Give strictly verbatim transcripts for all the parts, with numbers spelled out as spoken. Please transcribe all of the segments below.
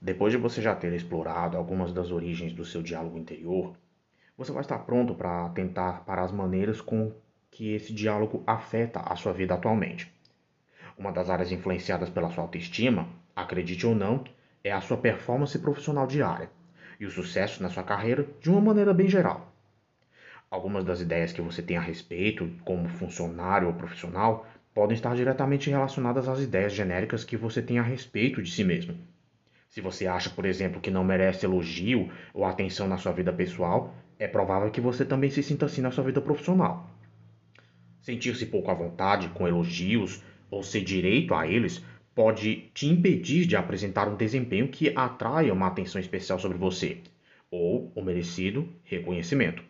Depois de você já ter explorado algumas das origens do seu diálogo interior, você vai estar pronto para atentar para as maneiras com que esse diálogo afeta a sua vida atualmente. Uma das áreas influenciadas pela sua autoestima, acredite ou não, é a sua performance profissional diária e o sucesso na sua carreira de uma maneira bem geral. Algumas das ideias que você tem a respeito, como funcionário ou profissional, podem estar diretamente relacionadas às ideias genéricas que você tem a respeito de si mesmo. Se você acha, por exemplo, que não merece elogio ou atenção na sua vida pessoal, é provável que você também se sinta assim na sua vida profissional. Sentir-se pouco à vontade com elogios ou ser direito a eles pode te impedir de apresentar um desempenho que atraia uma atenção especial sobre você, ou o merecido reconhecimento.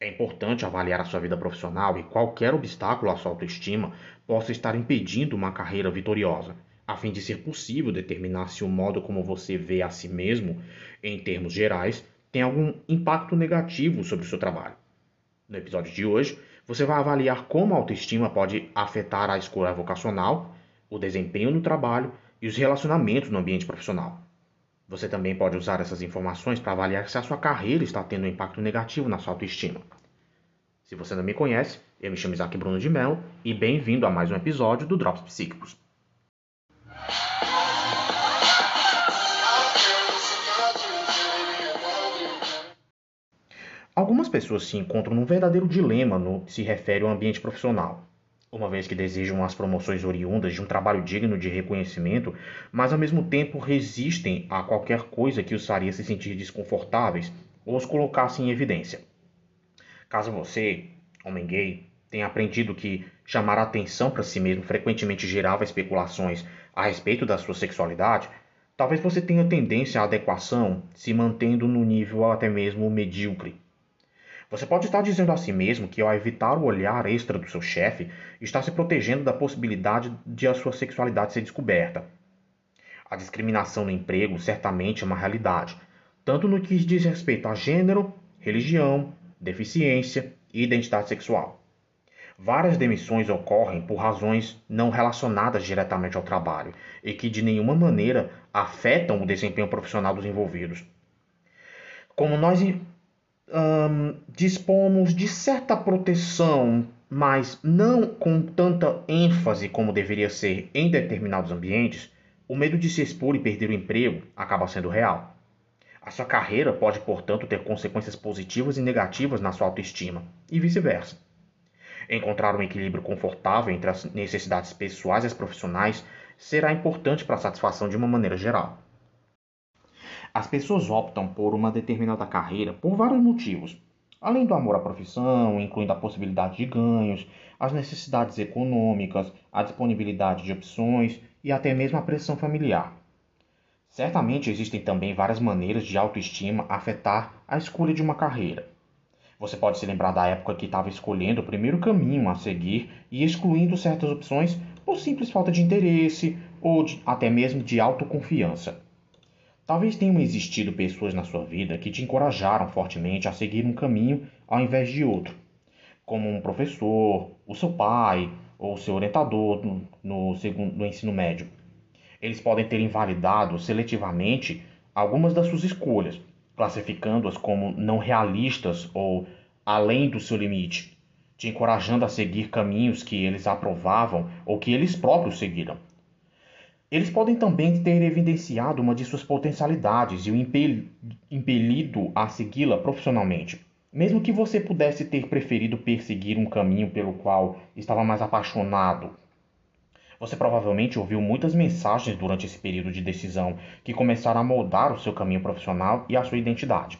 É importante avaliar a sua vida profissional e qualquer obstáculo à sua autoestima possa estar impedindo uma carreira vitoriosa, a fim de ser possível determinar se o modo como você vê a si mesmo, em termos gerais, tem algum impacto negativo sobre o seu trabalho. No episódio de hoje, você vai avaliar como a autoestima pode afetar a escolha vocacional, o desempenho no trabalho e os relacionamentos no ambiente profissional. Você também pode usar essas informações para avaliar se a sua carreira está tendo um impacto negativo na sua autoestima. Se você não me conhece, eu me chamo Isaac Bruno de Melo e bem-vindo a mais um episódio do Drops Psíquicos. Algumas pessoas se encontram num verdadeiro dilema no que se refere ao ambiente profissional, uma vez que desejam as promoções oriundas de um trabalho digno de reconhecimento, mas ao mesmo tempo resistem a qualquer coisa que os faria se sentir desconfortáveis ou os colocasse em evidência. Caso você, homem gay, tenha aprendido que chamar a atenção para si mesmo frequentemente gerava especulações a respeito da sua sexualidade, talvez você tenha tendência à adequação, se mantendo no nível até mesmo medíocre. Você pode estar dizendo a si mesmo que ao evitar o olhar extra do seu chefe, está se protegendo da possibilidade de a sua sexualidade ser descoberta. A discriminação no emprego certamente é uma realidade, tanto no que diz respeito a gênero, religião, deficiência e identidade sexual. Várias demissões ocorrem por razões não relacionadas diretamente ao trabalho e que de nenhuma maneira afetam o desempenho profissional dos envolvidos. Como nós Um, dispomos de certa proteção, mas não com tanta ênfase como deveria ser em determinados ambientes, o medo de se expor e perder o emprego acaba sendo real. A sua carreira pode, portanto, ter consequências positivas e negativas na sua autoestima, e vice-versa. Encontrar um equilíbrio confortável entre as necessidades pessoais e as profissionais será importante para a satisfação de uma maneira geral. As pessoas optam por uma determinada carreira por vários motivos, além do amor à profissão, incluindo a possibilidade de ganhos, as necessidades econômicas, a disponibilidade de opções e até mesmo a pressão familiar. Certamente existem também várias maneiras de autoestima afetar a escolha de uma carreira. Você pode se lembrar da época que estava escolhendo o primeiro caminho a seguir e excluindo certas opções por simples falta de interesse ou de, até mesmo de autoconfiança. Talvez tenham existido pessoas na sua vida que te encorajaram fortemente a seguir um caminho ao invés de outro, como um professor, o seu pai ou seu orientador no, segundo, no ensino médio. Eles podem ter invalidado seletivamente algumas das suas escolhas, classificando-as como não realistas ou além do seu limite, te encorajando a seguir caminhos que eles aprovavam ou que eles próprios seguiram. Eles podem também ter evidenciado uma de suas potencialidades e o impelido a segui-la profissionalmente, mesmo que você pudesse ter preferido perseguir um caminho pelo qual estava mais apaixonado. Você provavelmente ouviu muitas mensagens durante esse período de decisão que começaram a moldar o seu caminho profissional e a sua identidade.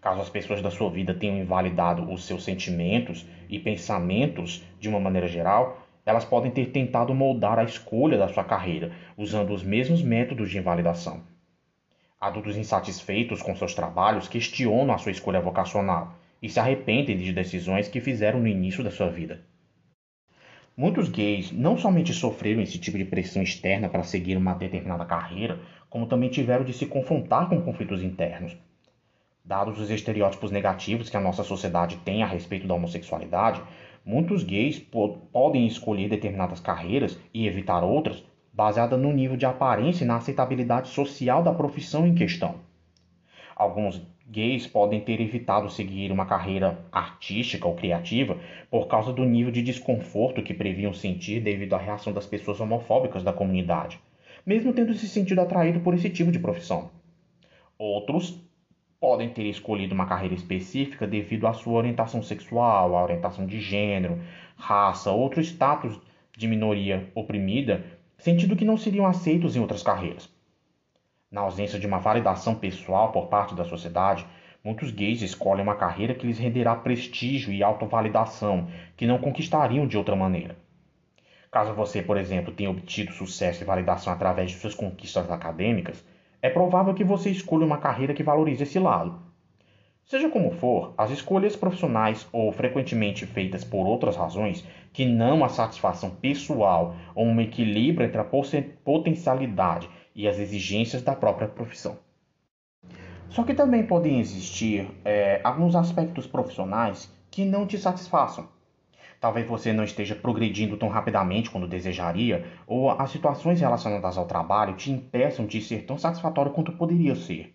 Caso as pessoas da sua vida tenham invalidado os seus sentimentos e pensamentos de uma maneira geral, elas podem ter tentado moldar a escolha da sua carreira, usando os mesmos métodos de invalidação. Adultos insatisfeitos com seus trabalhos questionam a sua escolha vocacional e se arrependem de decisões que fizeram no início da sua vida. Muitos gays não somente sofreram esse tipo de pressão externa para seguir uma determinada carreira, como também tiveram de se confrontar com conflitos internos. Dados os estereótipos negativos que a nossa sociedade tem a respeito da homossexualidade, muitos gays podem escolher determinadas carreiras e evitar outras baseada no nível de aparência e na aceitabilidade social da profissão em questão. Alguns gays podem ter evitado seguir uma carreira artística ou criativa por causa do nível de desconforto que previam sentir devido à reação das pessoas homofóbicas da comunidade, mesmo tendo se sentido atraído por esse tipo de profissão. Outros podem ter escolhido uma carreira específica devido à sua orientação sexual, à orientação de gênero, raça, outro status de minoria oprimida, sentindo que não seriam aceitos em outras carreiras. Na ausência de uma validação pessoal por parte da sociedade, muitos gays escolhem uma carreira que lhes renderá prestígio e autovalidação, que não conquistariam de outra maneira. Caso você, por exemplo, tenha obtido sucesso e validação através de suas conquistas acadêmicas, é provável que você escolha uma carreira que valorize esse lado. Seja como for, as escolhas profissionais ou frequentemente feitas por outras razões, que não a satisfação pessoal ou um equilíbrio entre a potencialidade e as exigências da própria profissão. Só que também podem existir é, alguns aspectos profissionais que não te satisfaçam. Talvez você não esteja progredindo tão rapidamente quanto desejaria, ou as situações relacionadas ao trabalho te impeçam de ser tão satisfatório quanto poderia ser.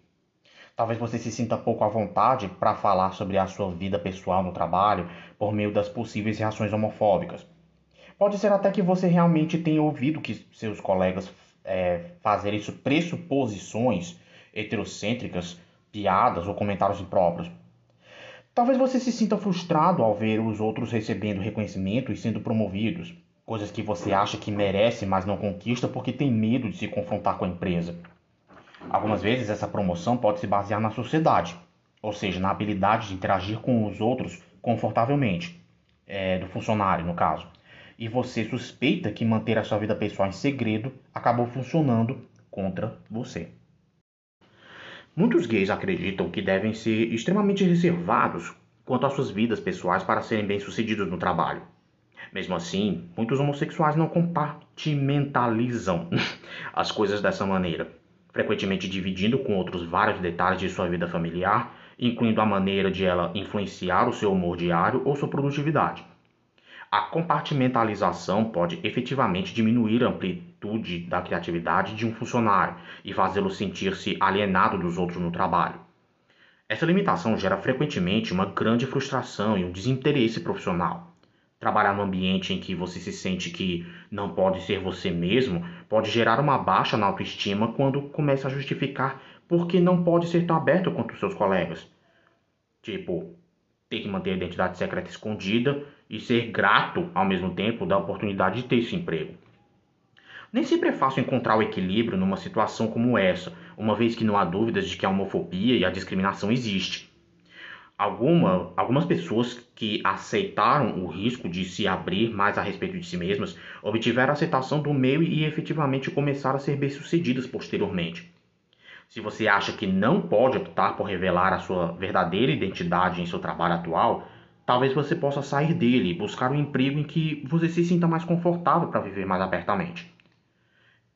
Talvez você se sinta pouco à vontade para falar sobre a sua vida pessoal no trabalho por meio das possíveis reações homofóbicas. Pode ser até que você realmente tenha ouvido que seus colegas É, fazer isso pressuposições heterocêntricas, piadas ou comentários impróprios. Talvez você se sinta frustrado ao ver os outros recebendo reconhecimento e sendo promovidos, coisas que você acha que merece, mas não conquista porque tem medo de se confrontar com a empresa. Algumas vezes essa promoção pode se basear na sociedade, ou seja, na habilidade de interagir com os outros confortavelmente, é, do funcionário no caso. E você suspeita que manter a sua vida pessoal em segredo acabou funcionando contra você. Muitos gays acreditam que devem ser extremamente reservados quanto às suas vidas pessoais para serem bem-sucedidos no trabalho. Mesmo assim, muitos homossexuais não compartimentalizam as coisas dessa maneira, frequentemente dividindo com outros vários detalhes de sua vida familiar, incluindo a maneira de ela influenciar o seu humor diário ou sua produtividade. A compartimentalização pode efetivamente diminuir a amplitude da criatividade de um funcionário e fazê-lo sentir-se alienado dos outros no trabalho. Essa limitação gera frequentemente uma grande frustração e um desinteresse profissional. Trabalhar num ambiente em que você se sente que não pode ser você mesmo pode gerar uma baixa na autoestima quando começa a justificar por que não pode ser tão aberto quanto seus colegas. Tipo, ter que manter a identidade secreta escondida e ser grato, ao mesmo tempo, da oportunidade de ter esse emprego. Nem sempre é fácil encontrar o equilíbrio numa situação como essa, uma vez que não há dúvidas de que a homofobia e a discriminação existem. Alguma, algumas pessoas que aceitaram o risco de se abrir mais a respeito de si mesmas, obtiveram a aceitação do meio e efetivamente começaram a ser bem-sucedidas posteriormente. Se você acha que não pode optar por revelar a sua verdadeira identidade em seu trabalho atual, talvez você possa sair dele e buscar um emprego em que você se sinta mais confortável para viver mais abertamente.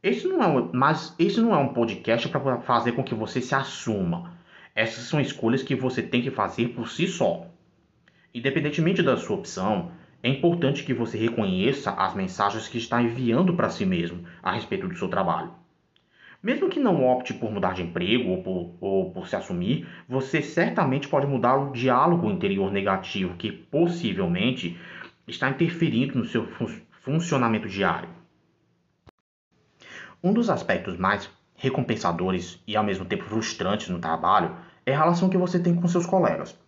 Esse não é um, mas esse não é um podcast para fazer com que você se assuma. Essas são escolhas que você tem que fazer por si só. Independentemente da sua opção, é importante que você reconheça as mensagens que está enviando para si mesmo a respeito do seu trabalho. Mesmo que não opte por mudar de emprego ou por, ou por se assumir, você certamente pode mudar o diálogo interior negativo que possivelmente está interferindo no seu fun- funcionamento diário. Um dos aspectos mais recompensadores e ao mesmo tempo frustrantes no trabalho é a relação que você tem com seus colegas.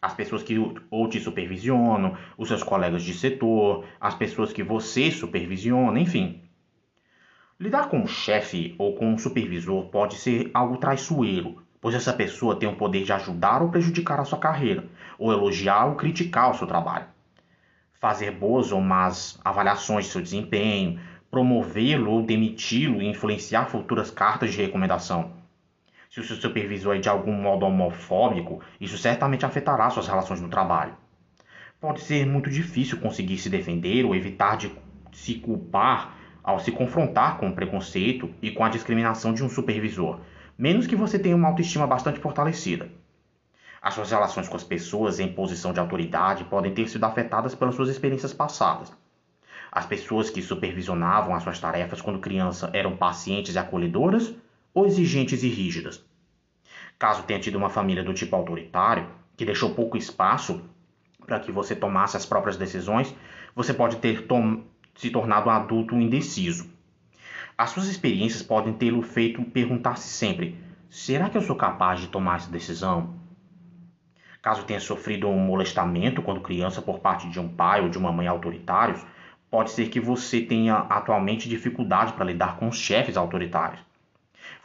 As pessoas que ou te supervisionam, os seus colegas de setor, as pessoas que você supervisiona, enfim. Lidar com um chefe ou com um supervisor pode ser algo traiçoeiro, pois essa pessoa tem o poder de ajudar ou prejudicar a sua carreira, ou elogiar ou criticar o seu trabalho. Fazer boas ou más avaliações de seu desempenho, promovê-lo ou demiti-lo e influenciar futuras cartas de recomendação. Se o seu supervisor é de algum modo homofóbico, isso certamente afetará suas relações no trabalho. Pode ser muito difícil conseguir se defender ou evitar de se culpar ao se confrontar com o preconceito e com a discriminação de um supervisor, menos que você tenha uma autoestima bastante fortalecida. As suas relações com as pessoas em posição de autoridade podem ter sido afetadas pelas suas experiências passadas. As pessoas que supervisionavam as suas tarefas quando criança eram pacientes e acolhedoras ou exigentes e rígidas? Caso tenha tido uma família do tipo autoritário, que deixou pouco espaço para que você tomasse as próprias decisões, você pode ter tom- se tornado um adulto indeciso. As suas experiências podem tê-lo feito perguntar-se sempre: será que eu sou capaz de tomar essa decisão? Caso tenha sofrido um molestamento quando criança por parte de um pai ou de uma mãe autoritários, pode ser que você tenha atualmente dificuldade para lidar com os chefes autoritários.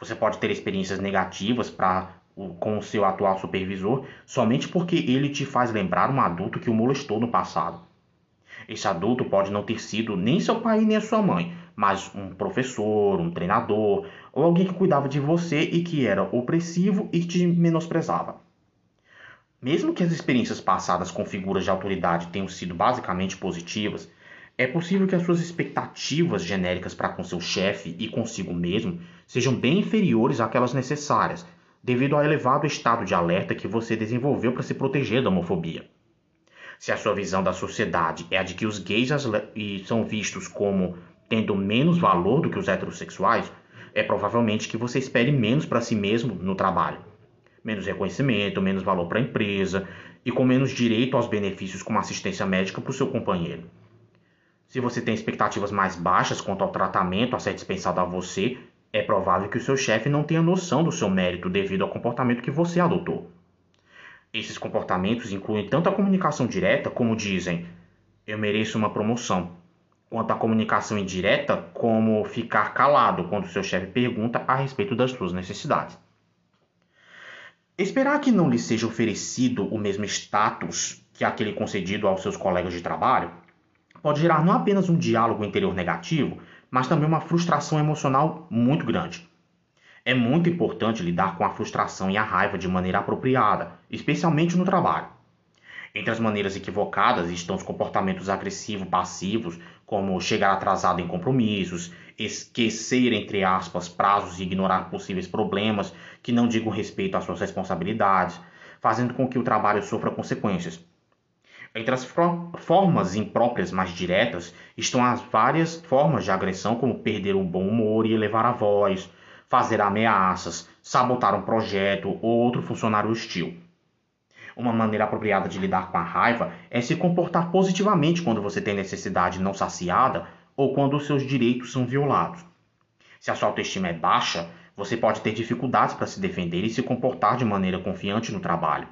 Você pode ter experiências negativas pra, com o seu atual supervisor somente porque ele te faz lembrar um adulto que o molestou no passado. Esse adulto pode não ter sido nem seu pai nem a sua mãe, mas um professor, um treinador ou alguém que cuidava de você e que era opressivo e te menosprezava. Mesmo que as experiências passadas com figuras de autoridade tenham sido basicamente positivas, é possível que as suas expectativas genéricas para com seu chefe e consigo mesmo sejam bem inferiores àquelas necessárias, devido ao elevado estado de alerta que você desenvolveu para se proteger da homofobia. Se a sua visão da sociedade é a de que os gays são vistos como tendo menos valor do que os heterossexuais, é provavelmente que você espere menos para si mesmo no trabalho. Menos reconhecimento, menos valor para a empresa e com menos direito aos benefícios como assistência médica para o seu companheiro. Se você tem expectativas mais baixas quanto ao tratamento a ser dispensado a você, é provável que o seu chefe não tenha noção do seu mérito devido ao comportamento que você adotou. Esses comportamentos incluem tanto a comunicação direta como dizem "eu mereço uma promoção", quanto a comunicação indireta como ficar calado quando o seu chefe pergunta a respeito das suas necessidades. Esperar que não lhe seja oferecido o mesmo status que aquele concedido aos seus colegas de trabalho pode gerar não apenas um diálogo interior negativo, mas também uma frustração emocional muito grande. É muito importante lidar com a frustração e a raiva de maneira apropriada, especialmente no trabalho. Entre as maneiras equivocadas estão os comportamentos agressivos passivos, como chegar atrasado em compromissos, esquecer, entre aspas, prazos e ignorar possíveis problemas que não digam respeito às suas responsabilidades, fazendo com que o trabalho sofra consequências. Entre as fro- formas impróprias mais diretas estão as várias formas de agressão, como perder o bom humor e elevar a voz, fazer ameaças, sabotar um projeto ou outro funcionário hostil. Uma maneira apropriada de lidar com a raiva é se comportar positivamente quando você tem necessidade não saciada ou quando os seus direitos são violados. Se a sua autoestima é baixa, você pode ter dificuldades para se defender e se comportar de maneira confiante no trabalho.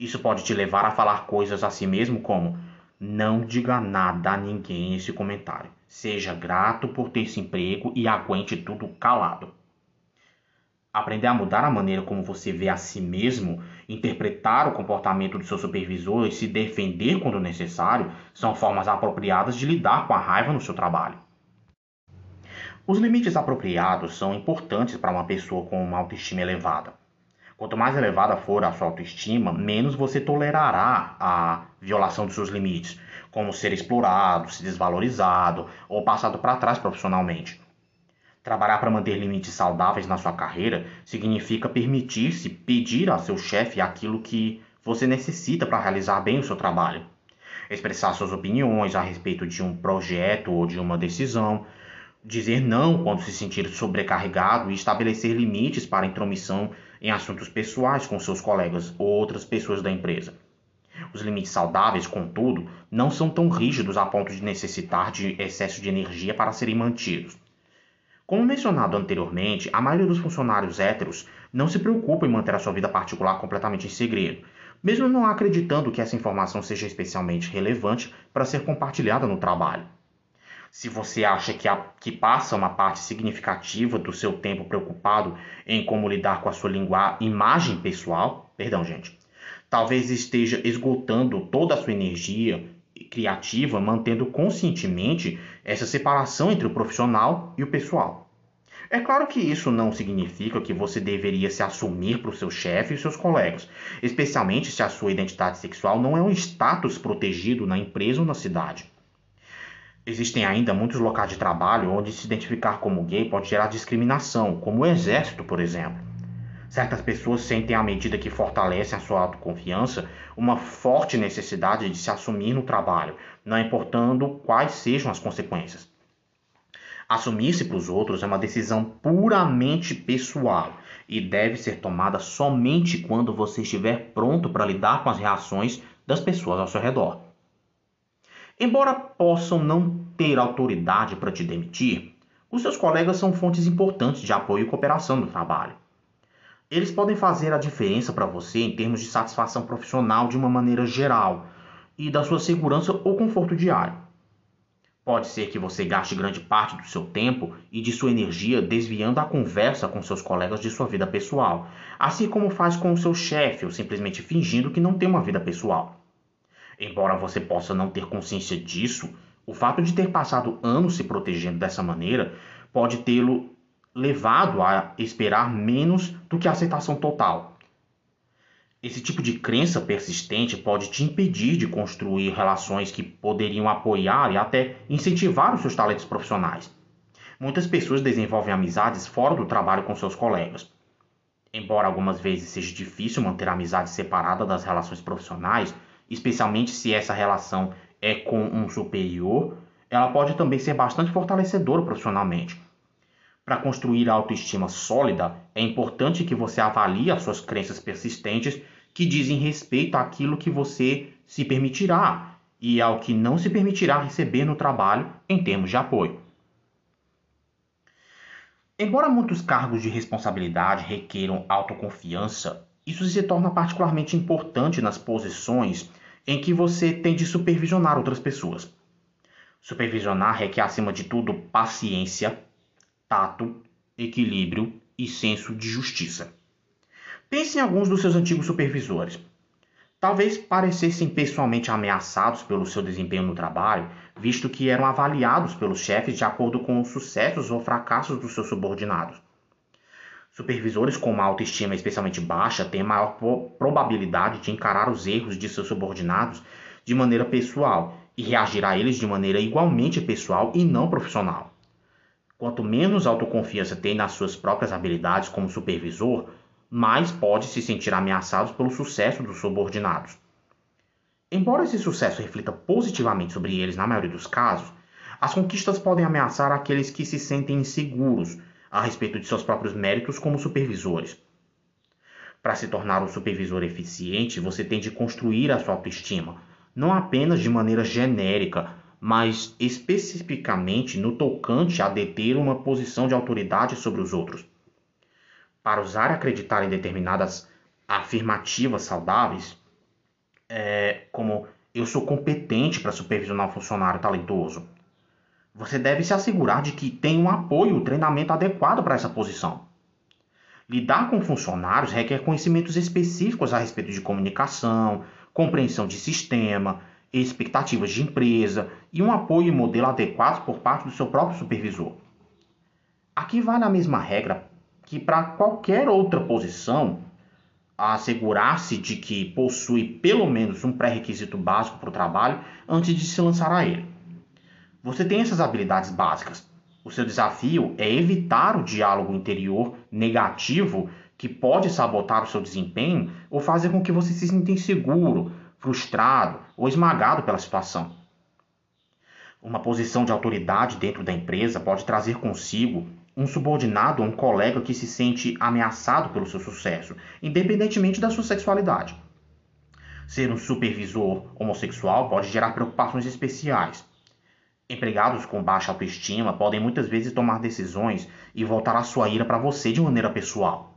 Isso pode te levar a falar coisas a si mesmo como "não diga nada a ninguém nesse comentário. Seja grato por ter esse emprego e aguente tudo calado". Aprender a mudar a maneira como você vê a si mesmo, interpretar o comportamento do seu supervisor e se defender quando necessário são formas apropriadas de lidar com a raiva no seu trabalho. Os limites apropriados são importantes para uma pessoa com uma autoestima elevada. Quanto mais elevada for a sua autoestima, menos você tolerará a violação dos seus limites, como ser explorado, se desvalorizado ou passado para trás profissionalmente. Trabalhar para manter limites saudáveis na sua carreira significa permitir-se pedir ao seu chefe aquilo que você necessita para realizar bem o seu trabalho, expressar suas opiniões a respeito de um projeto ou de uma decisão, dizer não quando se sentir sobrecarregado e estabelecer limites para intromissão em assuntos pessoais com seus colegas ou outras pessoas da empresa. Os limites saudáveis, contudo, não são tão rígidos a ponto de necessitar de excesso de energia para serem mantidos. Como mencionado anteriormente, a maioria dos funcionários héteros não se preocupa em manter a sua vida particular completamente em segredo, mesmo não acreditando que essa informação seja especialmente relevante para ser compartilhada no trabalho. Se você acha que, a, que passa uma parte significativa do seu tempo preocupado em como lidar com a sua linguagem, imagem pessoal, perdão, gente, talvez esteja esgotando toda a sua energia criativa, mantendo conscientemente essa separação entre o profissional e o pessoal. É claro que isso não significa que você deveria se assumir para o seu chefe e seus colegas, especialmente se a sua identidade sexual não é um status protegido na empresa ou na cidade. Existem ainda muitos locais de trabalho onde se identificar como gay pode gerar discriminação, como o exército, por exemplo. Certas pessoas sentem, à medida que fortalecem a sua autoconfiança, uma forte necessidade de se assumir no trabalho, não importando quais sejam as consequências. Assumir-se para os outros é uma decisão puramente pessoal e deve ser tomada somente quando você estiver pronto para lidar com as reações das pessoas ao seu redor. Embora possam não ter autoridade para te demitir, os seus colegas são fontes importantes de apoio e cooperação no trabalho. Eles podem fazer a diferença para você em termos de satisfação profissional de uma maneira geral e da sua segurança ou conforto diário. Pode ser que você gaste grande parte do seu tempo e de sua energia desviando a conversa com seus colegas de sua vida pessoal, assim como faz com o seu chefe ou simplesmente fingindo que não tem uma vida pessoal. Embora você possa não ter consciência disso, o fato de ter passado anos se protegendo dessa maneira pode tê-lo levado a esperar menos do que a aceitação total. Esse tipo de crença persistente pode te impedir de construir relações que poderiam apoiar e até incentivar os seus talentos profissionais. Muitas pessoas desenvolvem amizades fora do trabalho com seus colegas. Embora algumas vezes seja difícil manter a amizade separada das relações profissionais, especialmente se essa relação é com um superior, ela pode também ser bastante fortalecedora profissionalmente. Para construir a autoestima sólida, é importante que você avalie as suas crenças persistentes que dizem respeito àquilo que você se permitirá e ao que não se permitirá receber no trabalho em termos de apoio. Embora muitos cargos de responsabilidade requeram autoconfiança, isso se torna particularmente importante nas posições em que você tem de supervisionar outras pessoas. Supervisionar requer, acima de tudo, paciência, tato, equilíbrio e senso de justiça. Pense em alguns dos seus antigos supervisores. Talvez parecessem pessoalmente ameaçados pelo seu desempenho no trabalho, visto que eram avaliados pelos chefes de acordo com os sucessos ou fracassos dos seus subordinados. Supervisores com uma autoestima especialmente baixa têm maior probabilidade de encarar os erros de seus subordinados de maneira pessoal e reagir a eles de maneira igualmente pessoal e não profissional. Quanto menos autoconfiança tem nas suas próprias habilidades como supervisor, mais pode se sentir ameaçado pelo sucesso dos subordinados. Embora esse sucesso reflita positivamente sobre eles na maioria dos casos, as conquistas podem ameaçar aqueles que se sentem inseguros a respeito de seus próprios méritos como supervisores. Para se tornar um supervisor eficiente, você tem de construir a sua autoestima, não apenas de maneira genérica, mas especificamente no tocante a deter uma posição de autoridade sobre os outros. Para usar e acreditar em determinadas afirmativas saudáveis, é, como eu sou competente para supervisionar um funcionário talentoso, você deve se assegurar de que tem um apoio e um treinamento adequado para essa posição. Lidar com funcionários requer conhecimentos específicos a respeito de comunicação, compreensão de sistema, expectativas de empresa e um apoio e modelo adequados por parte do seu próprio supervisor. Aqui vale a mesma regra que para qualquer outra posição: assegurar-se de que possui pelo menos um pré-requisito básico para o trabalho antes de se lançar a ele. Você tem essas habilidades básicas. O seu desafio é evitar o diálogo interior negativo que pode sabotar o seu desempenho ou fazer com que você se sinta inseguro, frustrado ou esmagado pela situação. Uma posição de autoridade dentro da empresa pode trazer consigo um subordinado ou um colega que se sente ameaçado pelo seu sucesso, independentemente da sua sexualidade. Ser um supervisor homossexual pode gerar preocupações especiais. Empregados com baixa autoestima podem muitas vezes tomar decisões e voltar a sua ira para você de maneira pessoal.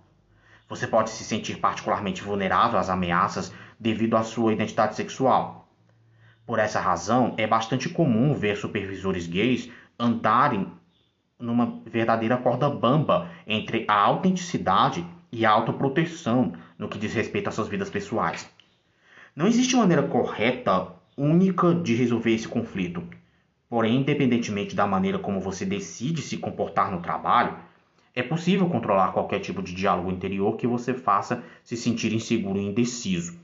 Você pode se sentir particularmente vulnerável às ameaças devido à sua identidade sexual. Por essa razão, é bastante comum ver supervisores gays andarem numa verdadeira corda bamba entre a autenticidade e a autoproteção no que diz respeito às suas vidas pessoais. Não existe maneira correta, única de resolver esse conflito. Porém, independentemente da maneira como você decide se comportar no trabalho, é possível controlar qualquer tipo de diálogo interior que você faça se sentir inseguro e indeciso.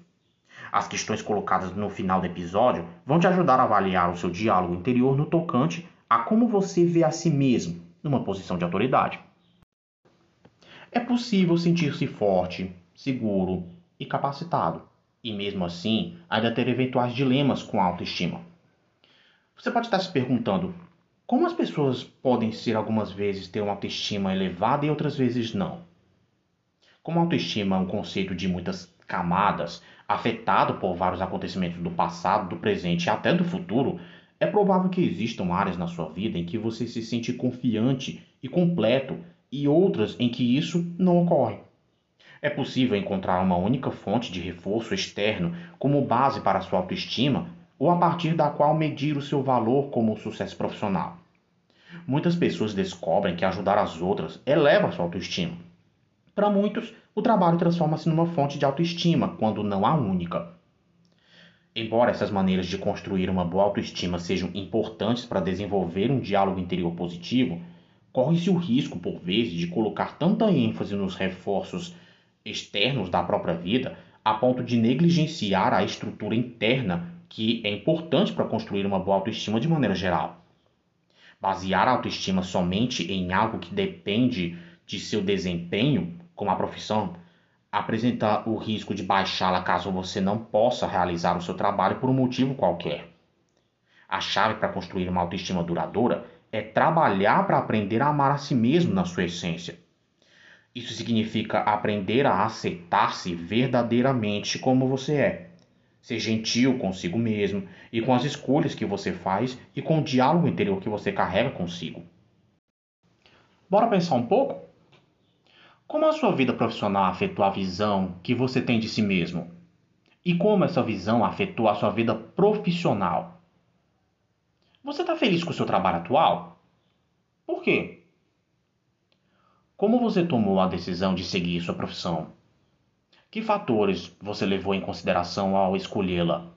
As questões colocadas no final do episódio vão te ajudar a avaliar o seu diálogo interior no tocante a como você vê a si mesmo numa posição de autoridade. é possível sentir-se forte, seguro e capacitado, e mesmo assim ainda ter eventuais dilemas com a autoestima. Você pode estar se perguntando, como as pessoas podem ser algumas vezes ter uma autoestima elevada e outras vezes não? Como a autoestima é um conceito de muitas camadas, afetado por vários acontecimentos do passado, do presente e até do futuro, é provável que existam áreas na sua vida em que você se sente confiante e completo e outras em que isso não ocorre. É possível encontrar uma única fonte de reforço externo como base para a sua autoestima ou a partir da qual medir o seu valor como sucesso profissional. Muitas pessoas descobrem que ajudar as outras eleva a sua autoestima. Para muitos, o trabalho transforma-se numa fonte de autoestima, quando não a única. Embora essas maneiras de construir uma boa autoestima sejam importantes para desenvolver um diálogo interior positivo, corre-se o risco, por vezes, de colocar tanta ênfase nos reforços externos da própria vida a ponto de negligenciar a estrutura interna que é importante para construir uma boa autoestima de maneira geral. Basear a autoestima somente em algo que depende de seu desempenho, como a profissão, apresenta o risco de baixá-la caso você não possa realizar o seu trabalho por um motivo qualquer. A chave para construir uma autoestima duradoura é trabalhar para aprender a amar a si mesmo na sua essência. Isso significa aprender a aceitar-se verdadeiramente como você é. Ser gentil consigo mesmo e com as escolhas que você faz e com o diálogo interior que você carrega consigo. Bora pensar um pouco? Como a sua vida profissional afetou a visão que você tem de si mesmo? E como essa visão afetou a sua vida profissional? Você está feliz com o seu trabalho atual? Por quê? Como você tomou a decisão de seguir sua profissão? Que fatores você levou em consideração ao escolhê-la?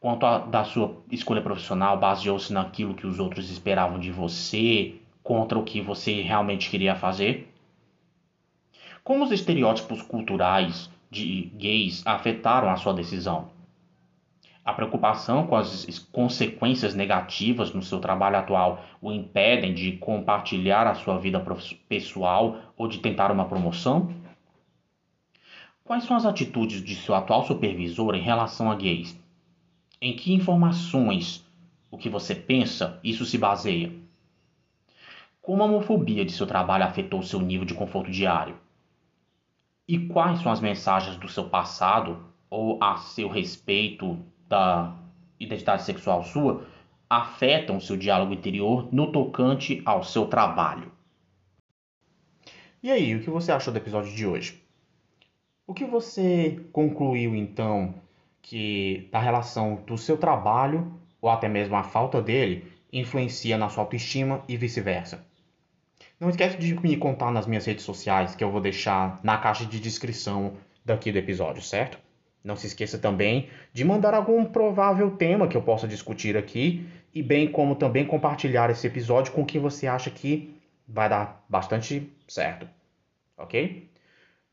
Quanto a, da sua escolha profissional, baseou-se naquilo que os outros esperavam de você, contra o que você realmente queria fazer? Como os estereótipos culturais de gays afetaram a sua decisão? A preocupação com as consequências negativas no seu trabalho atual o impedem de compartilhar a sua vida pessoal ou de tentar uma promoção? Quais são as atitudes de seu atual supervisor em relação a gays? Em que informações, o que você pensa, isso se baseia? Como a homofobia de seu trabalho afetou seu nível de conforto diário? E quais são as mensagens do seu passado ou a seu respeito da identidade sexual sua afetam o seu diálogo interior no tocante ao seu trabalho. E aí, o que você achou do episódio de hoje? O que você concluiu, então, que da relação do seu trabalho, ou até mesmo a falta dele, influencia na sua autoestima e vice-versa? Não esquece de me contar nas minhas redes sociais, que eu vou deixar na caixa de descrição daqui do episódio, certo? Não se esqueça também de mandar algum provável tema que eu possa discutir aqui e bem como também compartilhar esse episódio com quem você acha que vai dar bastante certo, ok?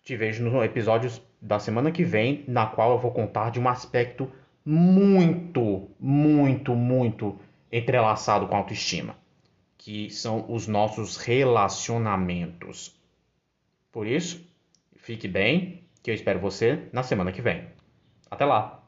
Te vejo no episódio da semana que vem, na qual eu vou contar de um aspecto muito, muito, muito entrelaçado com a autoestima, que são os nossos relacionamentos. Por isso, fique bem, que eu espero você na semana que vem. Até lá!